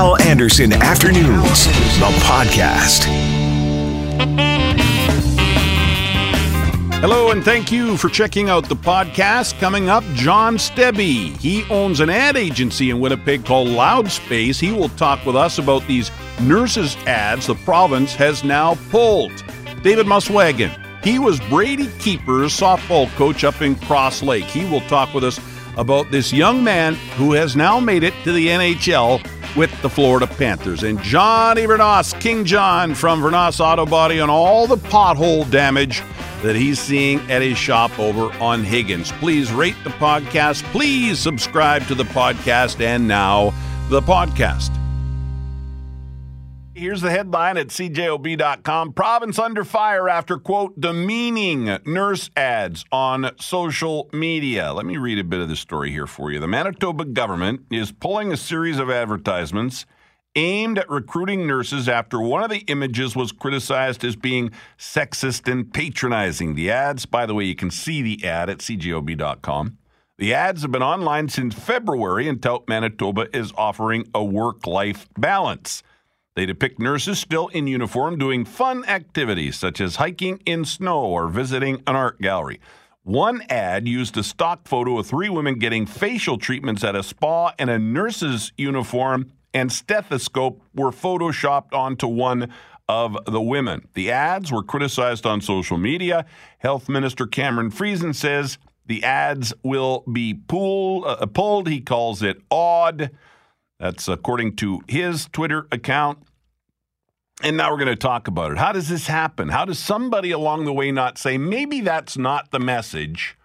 Hal Anderson Afternoons, the podcast. Hello, and thank you for checking out the podcast. Coming up, John Stebby. He owns an ad agency in Winnipeg called Loud Space. He will talk with us about these nurses' ads the province has now pulled. David Muswagon. He was Brady Keeper's softball coach up in Cross Lake. He will talk with us about this young man who has now made it to the NHL with the Florida Panthers. And Johnny Vernaus, King John from Vernaus Auto Body, on all the pothole damage that he's seeing at his shop over on Higgins. Please rate the podcast. Please subscribe to the podcast. And now, the podcast. Here's the headline at cjob.com. Province under fire after, quote, demeaning nurse ads on social media. Let me read a bit of the story here for you. The Manitoba government is pulling a series of advertisements aimed at recruiting nurses after one of the images was criticized as being sexist and patronizing. The ads, by the way, you can see the ad at cjob.com. The ads have been online since February and tout Manitoba is offering a work-life balance. They depict nurses still in uniform doing fun activities such as hiking in snow or visiting an art gallery. One ad used a stock photo of three women getting facial treatments at a spa, and a nurse's uniform and stethoscope were photoshopped onto one of the women. The ads were criticized on social media. Health Minister Cameron Friesen says the ads will be pulled. He calls it odd. That's according to his Twitter account. And now we're going to talk about it. How does this happen? How does somebody along the way not say, maybe that's not the message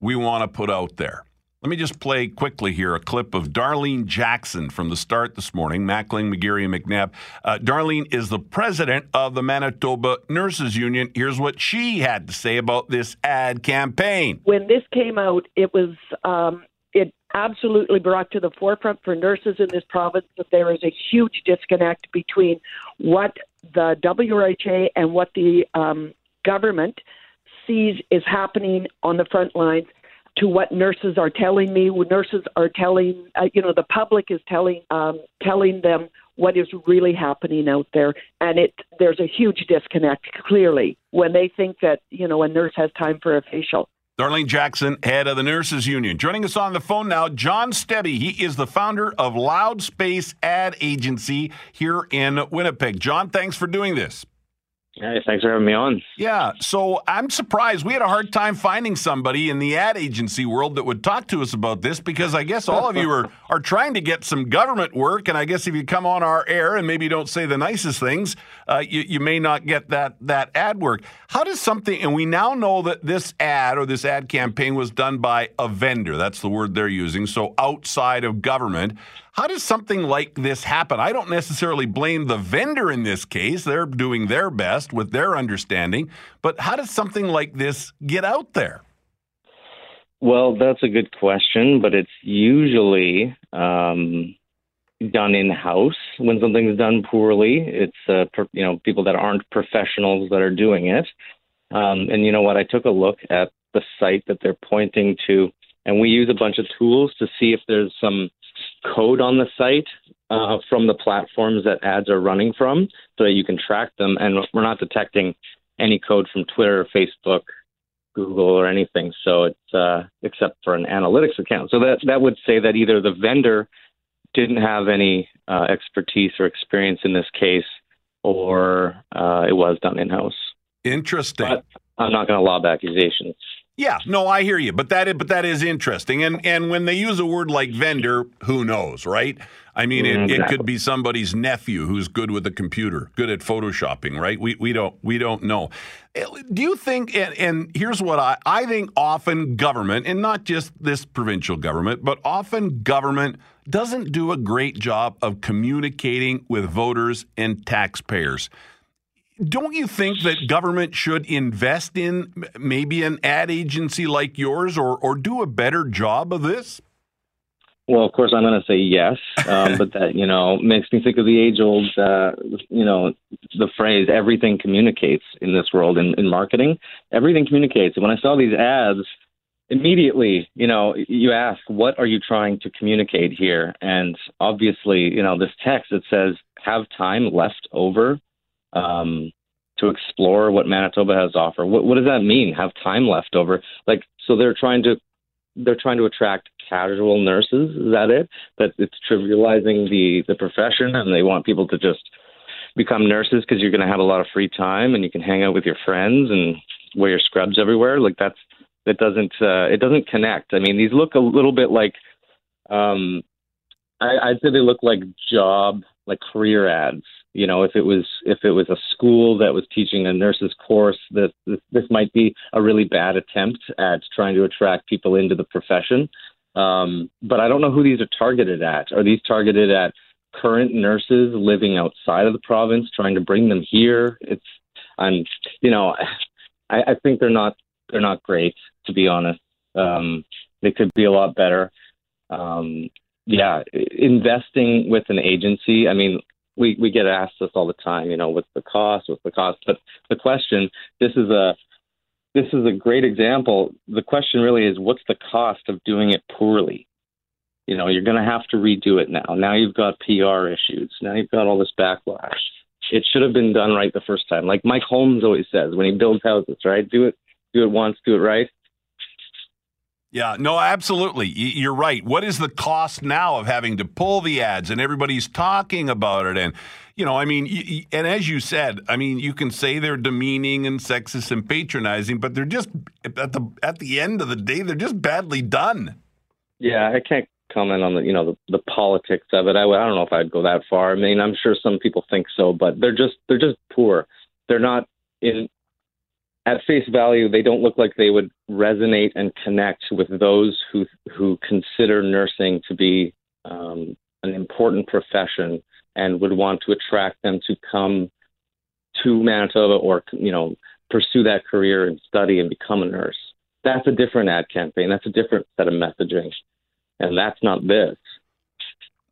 we want to put out there? Let me just play quickly here a clip of Darlene Jackson from the start this morning, Mackling, McGarry, and McNabb. Darlene is the president of the Manitoba Nurses Union. Here's what she had to say about this ad campaign. When this came out, it was... It absolutely brought to the forefront for nurses in this province that there is a huge disconnect between what the WRHA and what the government sees is happening on the front lines to what nurses are telling me, what nurses are telling, the public is telling them what is really happening out there. And there's a huge disconnect, clearly, when they think that, a nurse has time for a facial. Darlene Jackson, head of the Nurses Union. Joining us on the phone now, John Stebby. He is the founder of Loud Space Ad Agency here in Winnipeg. John, thanks for doing this. Hey, thanks for having me on. Yeah, so I'm surprised. We had a hard time finding somebody in the ad agency world that would talk to us about this, because I guess all of you are trying to get some government work, and I guess if you come on our air and maybe don't say the nicest things, you may not get that ad work. How does something, and we now know that this ad campaign was done by a vendor, that's the word they're using, so outside of government. How does something like this happen? I don't necessarily blame the vendor in this case. They're doing their best with their understanding. But how does something like this get out there? Well, that's a good question, but it's usually done in-house. When something's done poorly, it's people that aren't professionals that are doing it. And you know what? I took a look at the site that they're pointing to, and we use a bunch of tools to see if there's some code on the site from the platforms that ads are running from, so that you can track them. And we're not detecting any code from Twitter, Facebook, Google, or anything. So it's except for an analytics account. So that would say that either the vendor didn't have any expertise or experience in this case, or it was done in-house. Interesting. But I'm not going to lob accusations. Yeah, no, I hear you, but that is interesting. And when they use a word like vendor, who knows, right? I mean, it could be somebody's nephew who's good with a computer, good at photoshopping, right? We don't know. Do you think? And here's what I think: often government, and not just this provincial government, but often government doesn't do a great job of communicating with voters and taxpayers. Don't you think that government should invest in maybe an ad agency like yours or do a better job of this? Well, of course, I'm going to say yes, but that, makes me think of the age-old, the phrase, everything communicates in this world in marketing. Everything communicates. And when I saw these ads, immediately, you know, you ask, what are you trying to communicate here? And obviously, you know, this text that says, have time left over to explore what Manitoba has to offer. What does that mean? Have time left over? Like, so they're trying to attract casual nurses. Is that it? That it's trivializing the profession, and they want people to just become nurses because you're going to have a lot of free time and you can hang out with your friends and wear your scrubs everywhere. Like it doesn't connect. I mean, these look a little bit like, I'd say they look like job, like career ads. You know, if it was a school that was teaching a nurse's course, this might be a really bad attempt at trying to attract people into the profession. But I don't know who these are targeted at. Are these targeted at current nurses living outside of the province, trying to bring them here? I think they're not great, to be honest. They could be a lot better. Investing with an agency. I mean, we get asked this all the time, you know, what's the cost? But the question, this is a great example. The question really is, what's the cost of doing it poorly? You know, you're going to have to redo it now. Now you've got PR issues. Now you've got all this backlash. It should have been done right the first time. Like Mike Holmes always says when he builds houses, right? Do it once, do it right. Yeah, no, absolutely. You're right. What is the cost now of having to pull the ads, and everybody's talking about it? And, you know, I mean, and as you said, I mean, you can say they're demeaning and sexist and patronizing, but they're just at the end of the day, they're just badly done. Yeah, I can't comment on the politics of it. I don't know if I'd go that far. I mean, I'm sure some people think so, but they're just poor. They're not in. At face value, they don't look like they would resonate and connect with those who consider nursing to be an important profession and would want to attract them to come to Manitoba or, you know, pursue that career and study and become a nurse. That's a different ad campaign. That's a different set of messaging. And that's not this.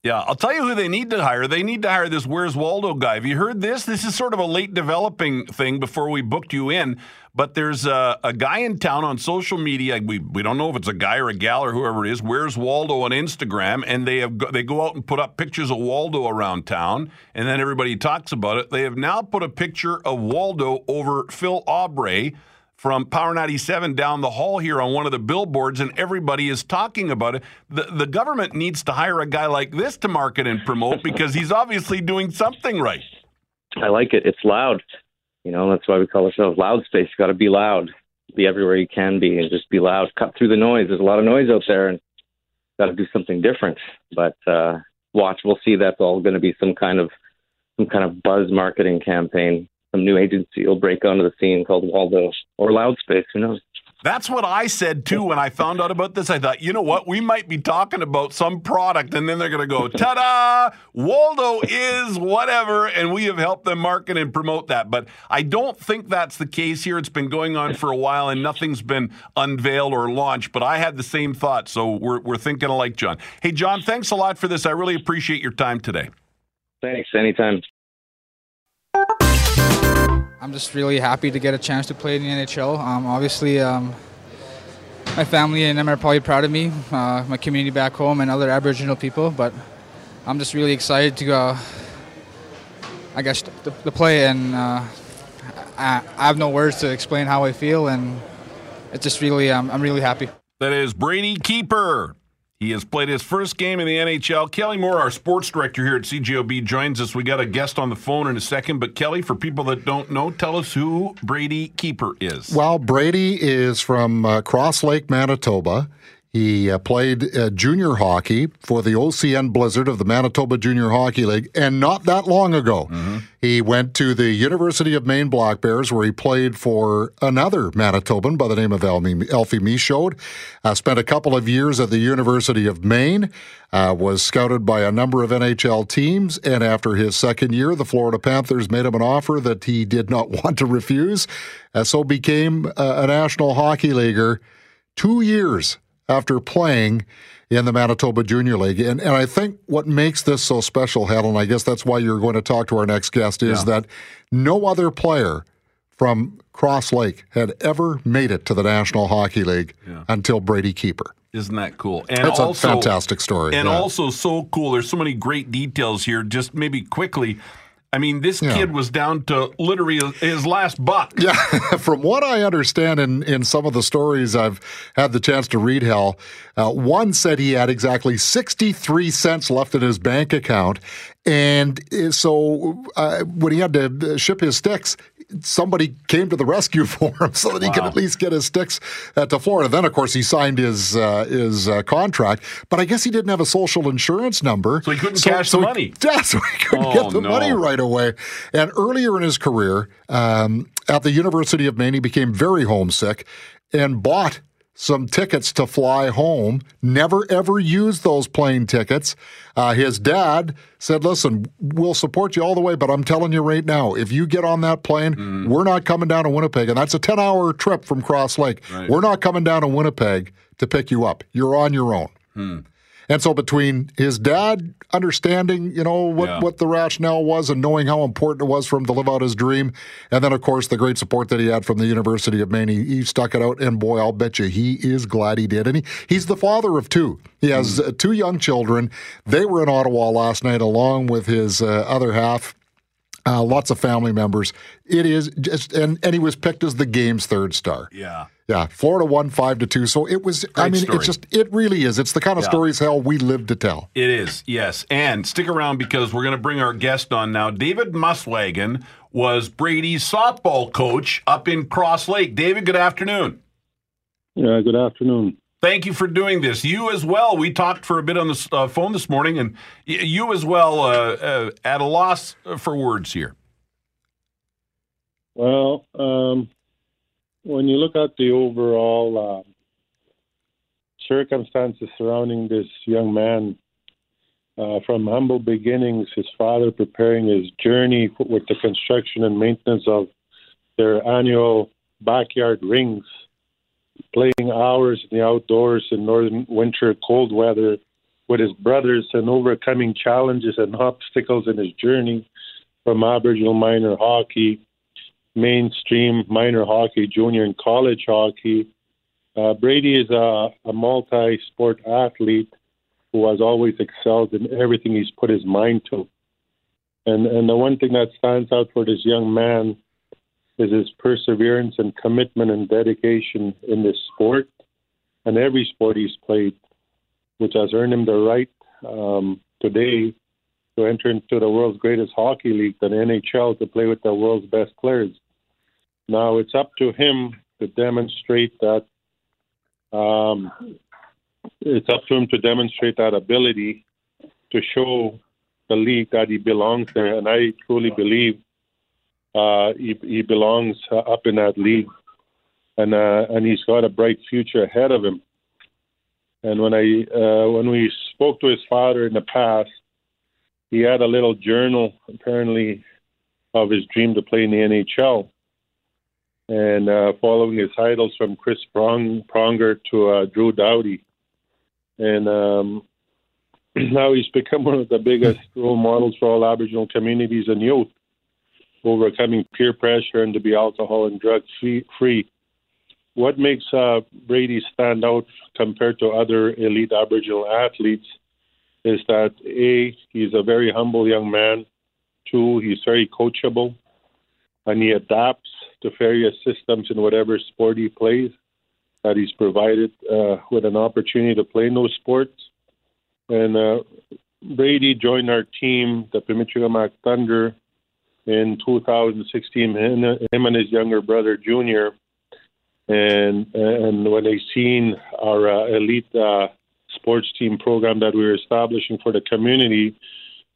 Yeah, I'll tell you who they need to hire. They need to hire this Where's Waldo guy. Have you heard this? This is sort of a late developing thing before we booked you in, but there's a guy in town on social media. We don't know if it's a guy or a gal or whoever it is, Where's Waldo on Instagram, and they go out and put up pictures of Waldo around town, and then everybody talks about it. They have now put a picture of Waldo over Phil Aubrey from Power 97 down the hall here on one of the billboards, and everybody is talking about it. The government needs to hire a guy like this to market and promote because he's obviously doing something right. I like it. It's loud. You know, that's why we call ourselves Loud Space. Got to be loud. Be everywhere you can be and just be loud. Cut through the noise. There's a lot of noise out there and got to do something different. But watch. We'll see. That's all going to be some kind of buzz marketing campaign. Some new agency will break onto the scene called Waldo or Loud Space. Who knows? That's what I said, too, when I found out about this. I thought, you know what? We might be talking about some product, and then they're going to go, ta-da, Waldo is whatever, and we have helped them market and promote that. But I don't think that's the case here. It's been going on for a while, and nothing's been unveiled or launched. But I had the same thought, so we're thinking alike, John. Hey, John, thanks a lot for this. I really appreciate your time today. Thanks. Anytime. I'm just really happy to get a chance to play in the NHL. Obviously, my family and them are probably proud of me, my community back home and other Aboriginal people, but I'm just really excited to, to play, and I have no words to explain how I feel, and it's just really, I'm really happy. That is Brady Keeper. He has played his first game in the NHL. Kelly Moore, our sports director here at CGOB, joins us. We got a guest on the phone in a second. But, Kelly, for people that don't know, tell us who Brady Keeper is. Well, Brady is from Cross Lake, Manitoba. He played junior hockey for the OCN Blizzard of the Manitoba Junior Hockey League, and not that long ago, He went to the University of Maine Black Bears, where he played for another Manitoban by the name of Elfie Michaud. Spent a couple of years at the University of Maine, was scouted by a number of NHL teams, and after his second year, the Florida Panthers made him an offer that he did not want to refuse, and so became a National Hockey Leaguer 2 years after playing in the Manitoba Junior League. And I think what makes this so special, Helen, I guess that's why you're going to talk to our next guest, is that no other player from Cross Lake had ever made it to the National Hockey League until Brady Keeper. Isn't that cool? And it's also a fantastic story. And also so cool. There's so many great details here. Just maybe quickly, I mean, this kid was down to literally his last buck. Yeah, from what I understand in some of the stories I've had the chance to read, Hal, one said he had exactly 63 cents left in his bank account. And so when he had to ship his sticks, somebody came to the rescue for him so that he could at least get his sticks to Florida. Then, of course, he signed his contract. But I guess he didn't have a social insurance number. So he couldn't cash the money. Yeah, so he couldn't get the money right away. And earlier in his career, at the University of Maine, he became very homesick and bought some tickets to fly home, never ever used those plane tickets. His dad said, listen, we'll support you all the way, but I'm telling you right now, if you get on that plane, we're not coming down to Winnipeg, and that's a 10-hour trip from Cross Lake. Right. We're not coming down to Winnipeg to pick you up. You're on your own. And so between his dad understanding, what the rationale was and knowing how important it was for him to live out his dream, and then, of course, the great support that he had from the University of Maine, he stuck it out, and boy, I'll bet you he is glad he did. And he's the father of two. He has two young children. They were in Ottawa last night along with his other half. Lots of family members. It is just, and he was picked as the game's third star. Yeah. Florida won 5-2. So it was. Great story. It really is. It's the kind of stories, Hal, we live to tell. It is. Yes. And stick around because we're going to bring our guest on now. David Muswagon was Brady's softball coach up in Cross Lake. David, good afternoon. Yeah. Good afternoon. Thank you for doing this. You as well. We talked for a bit on the phone this morning, and you as well at a loss for words here. Well, when you look at the overall circumstances surrounding this young man, from humble beginnings, his father preparing his journey with the construction and maintenance of their annual backyard rings, playing hours in the outdoors in northern winter, cold weather with his brothers, and overcoming challenges and obstacles in his journey from Aboriginal minor hockey, mainstream minor hockey, junior and college hockey. Brady is a multi-sport athlete who has always excelled in everything he's put his mind to. And the one thing that stands out for this young man is his perseverance and commitment and dedication in this sport and every sport he's played, which has earned him the right today to enter into the world's greatest hockey league, the NHL, to play with the world's best players. Now it's up to him to demonstrate that. It's up to him to demonstrate that ability to show the league that he belongs there, and I truly believe he belongs up in that league, and he's got a bright future ahead of him. And when we spoke to his father in the past, he had a little journal apparently of his dream to play in the NHL. And following his idols from Chris Pronger to Drew Doughty, and now he's become one of the biggest role models for all Aboriginal communities and youth, overcoming peer pressure and to be alcohol and drug free. What makes Brady stand out compared to other elite Aboriginal athletes is that, A, he's a very humble young man. 2, he's very coachable, and he adapts to various systems in whatever sport he plays, that he's provided with an opportunity to play in those sports. And Brady joined our team, the Pimichigamac Thunder, in 2016, him and his younger brother, Junior, and when they seen our elite sports team program that we were establishing for the community,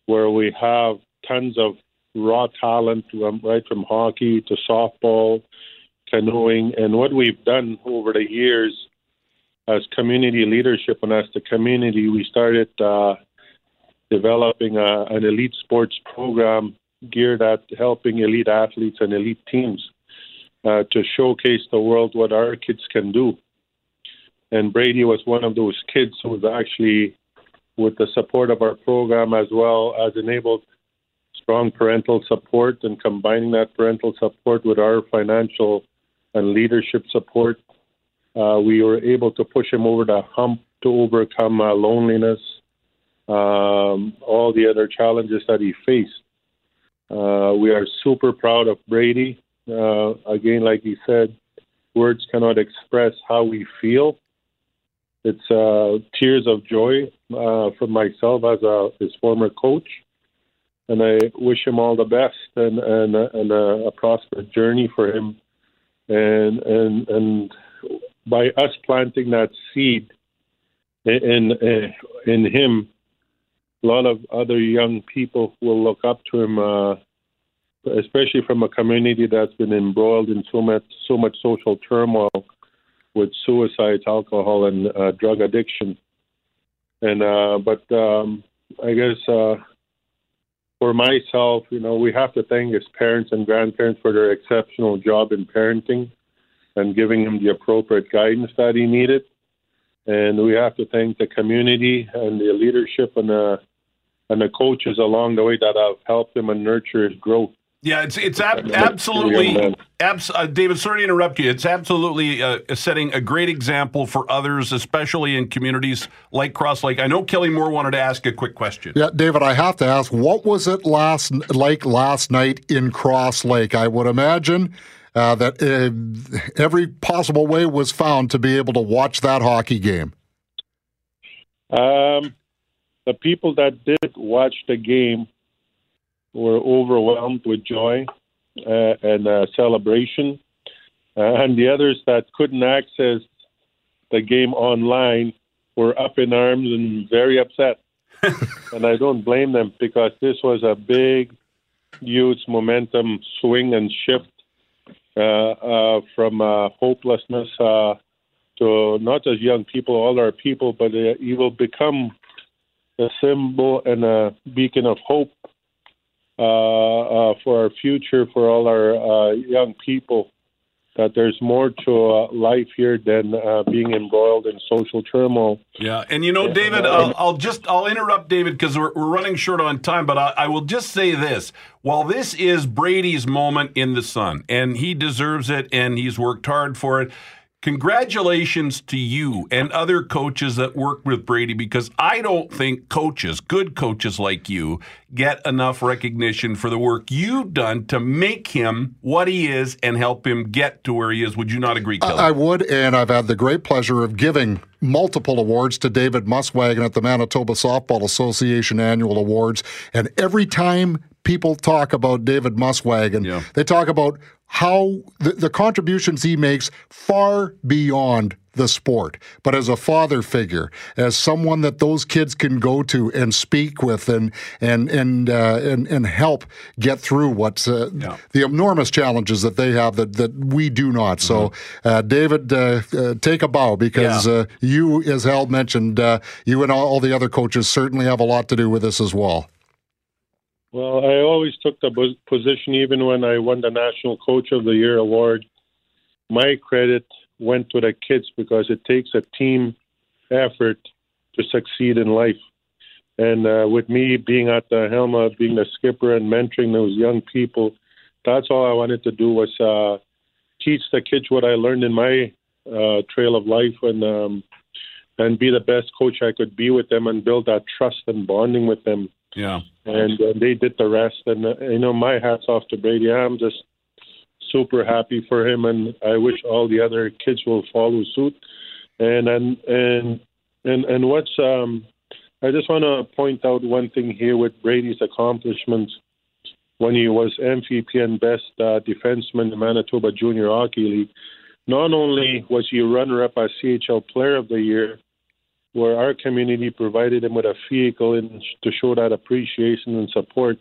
where we have tons of raw talent, right from hockey to softball, canoeing, and what we've done over the years as community leadership and as the community, we started developing an elite sports program geared at helping elite athletes and elite teams to showcase the world what our kids can do. And Brady was one of those kids who was actually, with the support of our program as well, as enabled strong parental support and combining that parental support with our financial and leadership support, we were able to push him over the hump to overcome loneliness, all the other challenges that he faced. We are super proud of Brady. Again, like he said, words cannot express how we feel. It's tears of joy for myself as his former coach, and I wish him all the best and a prosperous journey for him. And by us planting that seed in him, a lot of other young people will look up to him, especially from a community that's been embroiled in so much social turmoil with suicides, alcohol, and drug addiction. And I guess for myself, we have to thank his parents and grandparents for their exceptional job in parenting and giving him the appropriate guidance that he needed. And we have to thank the community and the leadership and the coaches along the way that have helped him and nurtured his growth. Yeah, it's absolutely, David, sorry to interrupt you. It's absolutely setting a great example for others, especially in communities like Cross Lake. I know Kelly Moore wanted to ask a quick question. Yeah, David, I have to ask, what was it last night in Cross Lake? I would imagine that every possible way was found to be able to watch that hockey game. The people that did watch the game were overwhelmed with joy and celebration. And the others that couldn't access the game online were up in arms and very upset. And I don't blame them, because this was a big, huge momentum swing and shift from hopelessness to not just young people, all our people, but he will become a symbol and a beacon of hope for our future, for all our young people, that there's more to life here than being embroiled in social turmoil. Yeah, and David, I'll interrupt David because we're running short on time, but I will just say this. While this is Brady's moment in the sun, and he deserves it, and he's worked hard for it, congratulations to you and other coaches that work with Brady, because I don't think good coaches like you, get enough recognition for the work you've done to make him what he is and help him get to where he is. Would you not agree, Kelly? I would, and I've had the great pleasure of giving multiple awards to David Muswagon at the Manitoba Softball Association Annual Awards, and every time people talk about David Muswagon, they talk about how the contributions he makes far beyond the sport, but as a father figure, as someone that those kids can go to and speak with and help get through what's the enormous challenges that they have that we do not. Mm-hmm. So, David, take a bow, because you, as Hal mentioned, you and all the other coaches certainly have a lot to do with this as well. Well, I always took the position, even when I won the National Coach of the Year award, my credit went to the kids, because it takes a team effort to succeed in life. And with me being at the helm, being the skipper and mentoring those young people, that's all I wanted to do, was teach the kids what I learned in my trail of life, and be the best coach I could be with them and build that trust and bonding with them. Yeah. And they did the rest. And, my hat's off to Brady. I'm just super happy for him, and I wish all the other kids will follow suit. And what's I just want to point out one thing here with Brady's accomplishments when he was MVP and best defenseman in Manitoba Junior Hockey League. Not only was he runner-up as CHL Player of the Year, where our community provided him with a vehicle to show that appreciation and support,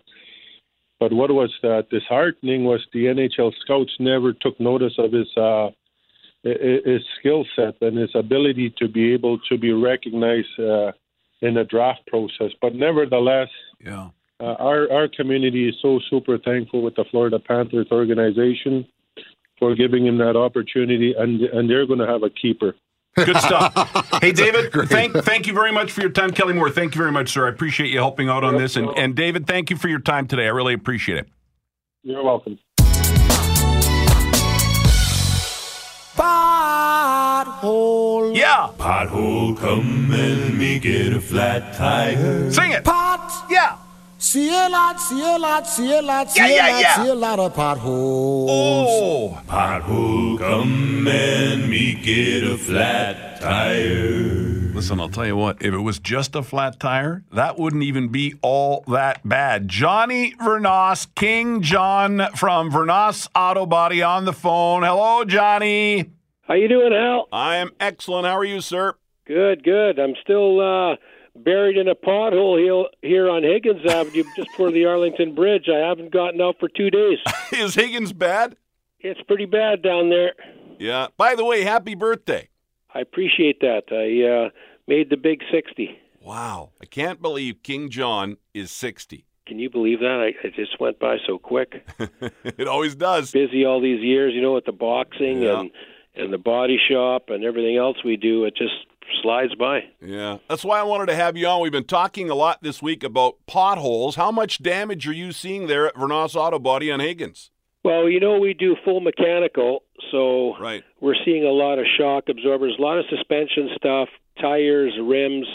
but what was disheartening was the NHL scouts never took notice of his skill set and his ability to be able to be recognized in the draft process. But nevertheless, our community is so super thankful with the Florida Panthers organization for giving him that opportunity, and they're going to have a keeper. Good stuff. Hey, David, thank you very much for your time. Kelly Moore, thank you very much, sir. I appreciate you helping out on this. And David, thank you for your time today. I really appreciate it. You're welcome. Pothole. Yeah. Pothole, come and me get a flat tire. Sing it. Pot. Yeah. See a lot of potholes. Oh. Pothole, come and me get a flat tire. Listen, I'll tell you what, if it was just a flat tire, that wouldn't even be all that bad. Johnny Vernaus, King John from Vernaus Auto Body on the phone. Hello, Johnny. How you doing, Hal? I am excellent. How are you, sir? Good, good. I'm still buried in a pothole here on Higgins Avenue just before the Arlington Bridge. I haven't gotten out for 2 days. Is Higgins bad? It's pretty bad down there. Yeah. By the way, happy birthday. I appreciate that. I made the big 60. Wow. I can't believe King John is 60. Can you believe that? It just went by so quick. It always does. Busy all these years, you know, with the boxing and the body shop and everything else we do. It just slides by. Yeah. That's why I wanted to have you on. We've been talking a lot this week about potholes. How much damage are you seeing there at Vernaus Auto Body on Higgins? Well, you know, we do full mechanical, so right. We're seeing a lot of shock absorbers, a lot of suspension stuff, tires, rims.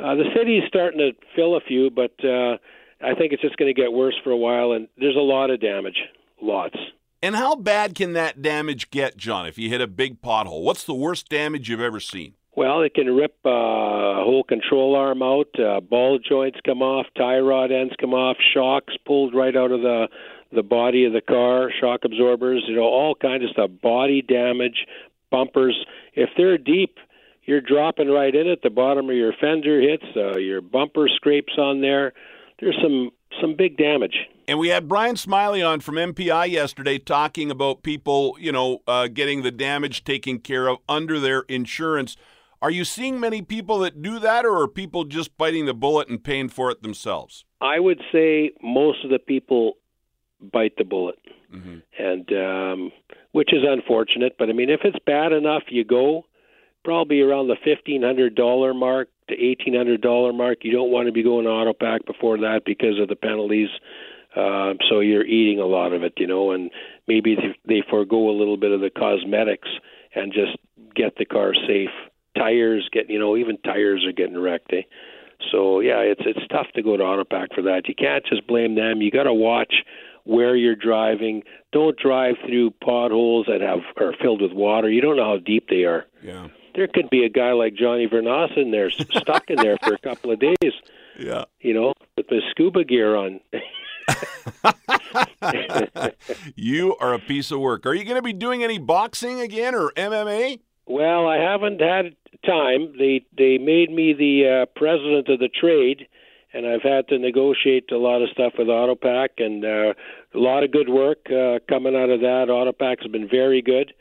The city's starting to fill a few, but I think it's just going to get worse for a while, and there's a lot of damage, lots. And how bad can that damage get, John, if you hit a big pothole? What's the worst damage you've ever seen? Well, it can rip a whole control arm out, ball joints come off, tie rod ends come off, shocks pulled right out of the body of the car, shock absorbers, you know, all kinds of stuff, body damage, bumpers. If they're deep, you're dropping right in at the bottom of your fender hits, your bumper scrapes on there. There's some big damage. And we had Brian Smiley on from MPI yesterday talking about people, you know, getting the damage taken care of under their insurance. Are you seeing many people that do that, or are people just biting the bullet and paying for it themselves? I would say most of the people bite the bullet, and which is unfortunate. But, I mean, if it's bad enough, you go probably around the $1,500 mark to $1,800 mark. You don't want to be going to Autopac before that because of the penalties. So you're eating a lot of it, you know, and maybe they forego a little bit of the cosmetics and just get the car safe. Tires get, you know, even tires are getting wrecked, eh? So, yeah, it's tough to go to Autopac for that. You can't just blame them. You got to watch where you're driving. Don't drive through potholes that are filled with water. You don't know how deep they are. Yeah. There could be a guy like Johnny Vernaus in there, stuck in there for a couple of days. Yeah. You know, with the scuba gear on. You are a piece of work. Are you going to be doing any boxing again or MMA? Well, I haven't had time. They made me the president of the trade, and I've had to negotiate a lot of stuff with Autopac, and a lot of good work coming out of that. Autopac has been very good,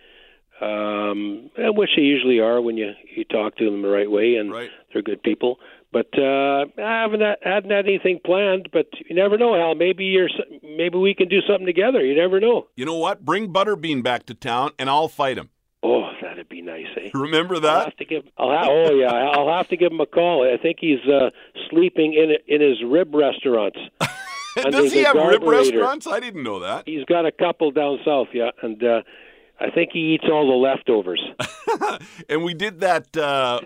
and which they usually are when you talk to them the right way, and they're good people. But I hadn't had anything planned, but you never know, Hal. Maybe we can do something together. You never know. You know what? Bring Butterbean back to town, and I'll fight him. Oh, that'd be nice, eh? Remember that? I'll have to give him a call. I think he's sleeping in his rib restaurants. Does he have rib restaurants? I didn't know that. He's got a couple down south, yeah, and I think he eats all the leftovers. And we did that.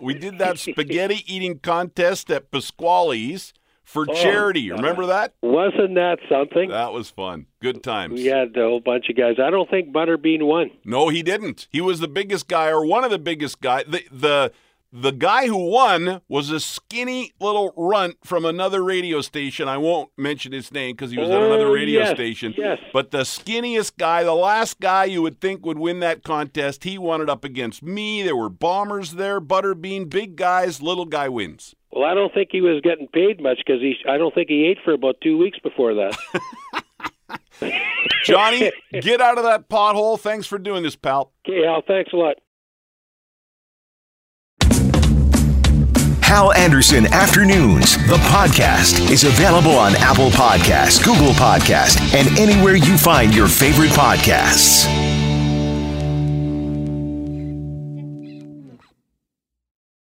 We did that spaghetti eating contest at Pasquale's for charity. Remember that? Wasn't that something? That was fun. Good times. We had a whole bunch of guys. I don't think Butterbean won. No, he didn't. He was the biggest guy, or one of the biggest guys. The guy who won was a skinny little runt from another radio station. I won't mention his name because he was on another radio station. Yes. But the skinniest guy, the last guy you would think would win that contest, he won it up against me. There were bombers there, Butterbean, big guys, little guy wins. Well, I don't think he was getting paid much because I don't think he ate for about 2 weeks before that. Johnny, get out of that pothole. Thanks for doing this, pal. Okay, Hal, thanks a lot. Hal Anderson Afternoons, the podcast, is available on Apple Podcasts, Google Podcasts, and anywhere you find your favorite podcasts.